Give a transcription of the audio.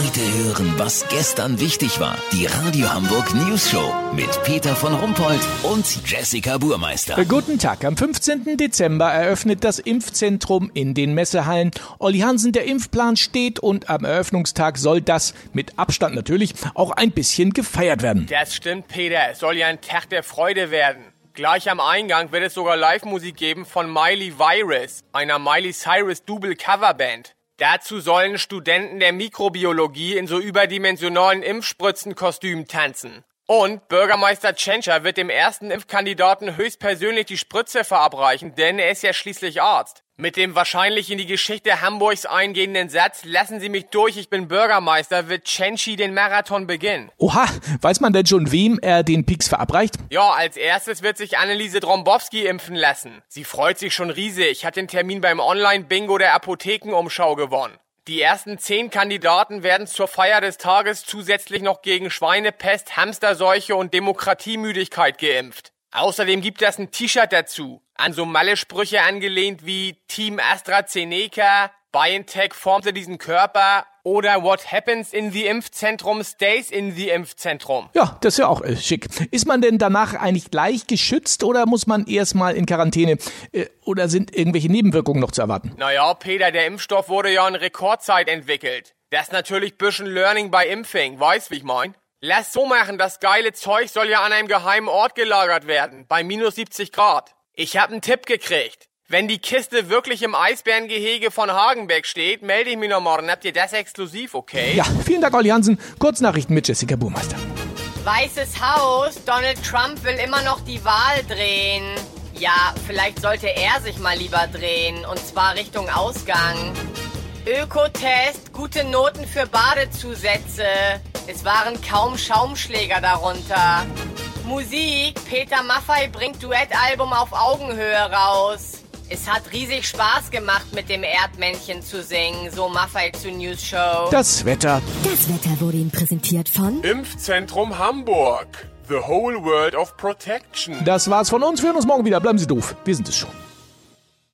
Heute hören, was gestern wichtig war. Die Radio Hamburg News Show mit Peter von Rumpold und Jessica Burmeister. Guten Tag. Am 15. Dezember eröffnet das Impfzentrum in den Messehallen. Olli Hansen, der Impfplan steht und am Eröffnungstag soll das, mit Abstand natürlich, auch ein bisschen gefeiert werden. Das stimmt, Peter. Es soll ja ein Tag der Freude werden. Gleich am Eingang wird es sogar Live-Musik geben von Miley Cyrus, einer Miley Cyrus Double-Cover-Band. Dazu sollen Studenten der Mikrobiologie in so überdimensionalen Impfspritzenkostümen tanzen. Und Bürgermeister Tschentscher wird dem ersten Impfkandidaten höchstpersönlich die Spritze verabreichen, denn er ist ja schließlich Arzt. Mit dem wahrscheinlich in die Geschichte Hamburgs eingehenden Satz, lassen Sie mich durch, ich bin Bürgermeister, wird Tschentschi den Marathon beginnen. Oha, weiß man denn schon, wem er den Pieks verabreicht? Ja, als erstes wird sich Anneliese Trombowski impfen lassen. Sie freut sich schon riesig, hat den Termin beim Online-Bingo der Apothekenumschau gewonnen. Die ersten 10 Kandidaten werden zur Feier des Tages zusätzlich noch gegen Schweinepest, Hamsterseuche und Demokratiemüdigkeit geimpft. Außerdem gibt es ein T-Shirt dazu, an so Malle-Sprüche angelehnt wie Team AstraZeneca, BioNTech formte diesen Körper oder What happens in the Impfzentrum stays in the Impfzentrum. Ja, das ist ja auch schick. Ist man denn danach eigentlich gleich geschützt oder muss man erstmal in Quarantäne? Oder sind irgendwelche Nebenwirkungen noch zu erwarten? Naja, Peter, der Impfstoff wurde ja in Rekordzeit entwickelt. Das ist natürlich ein bisschen Learning by Impfing, weißt wie ich mein? Lass so machen, das geile Zeug soll ja an einem geheimen Ort gelagert werden, bei minus 70 Grad. Ich habe einen Tipp gekriegt. Wenn die Kiste wirklich im Eisbärengehege von Hagenbeck steht, melde ich mich noch morgen. Habt ihr das exklusiv, okay? Ja, vielen Dank, Olli Hansen. Kurznachrichten mit Jessica Burmeister. Weißes Haus, Donald Trump will immer noch die Wahl drehen. Ja, vielleicht sollte er sich mal lieber drehen, und zwar Richtung Ausgang. Ökotest, gute Noten für Badezusätze. Es waren kaum Schaumschläger darunter. Musik, Peter Maffay bringt Duettalbum auf Augenhöhe raus. Es hat riesig Spaß gemacht, mit dem Erdmännchen zu singen, so Maffay zu News Show. Das Wetter wurde Ihnen präsentiert von Impfzentrum Hamburg. The whole world of protection. Das war's von uns. Wir hören uns morgen wieder. Bleiben Sie doof. Wir sind es schon.